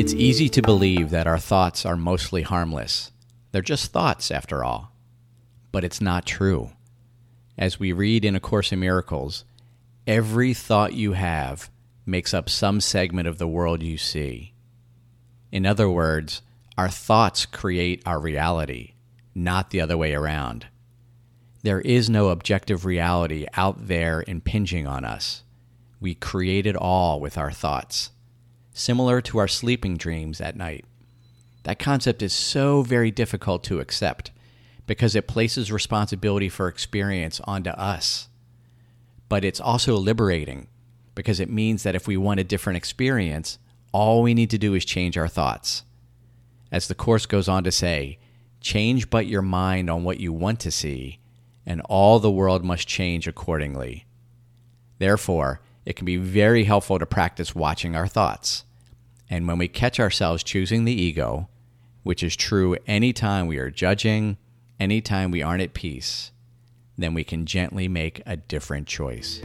It's easy to believe that our thoughts are mostly harmless. They're just thoughts, after all. But it's not true. As we read in A Course in Miracles, every thought you have makes up some segment of the world you see. In other words, our thoughts create our reality, not the other way around. There is no objective reality out there impinging on us. We create it all with our thoughts, similar to our sleeping dreams at night. That concept is so very difficult to accept because it places responsibility for experience onto us. But it's also liberating because it means that if we want a different experience, all we need to do is change our thoughts. As the Course goes on to say, change but your mind on what you want to see, and all the world must change accordingly. Therefore, it can be very helpful to practice watching our thoughts. And when we catch ourselves choosing the ego, which is true any time we are judging, any time we aren't at peace, then we can gently make a different choice.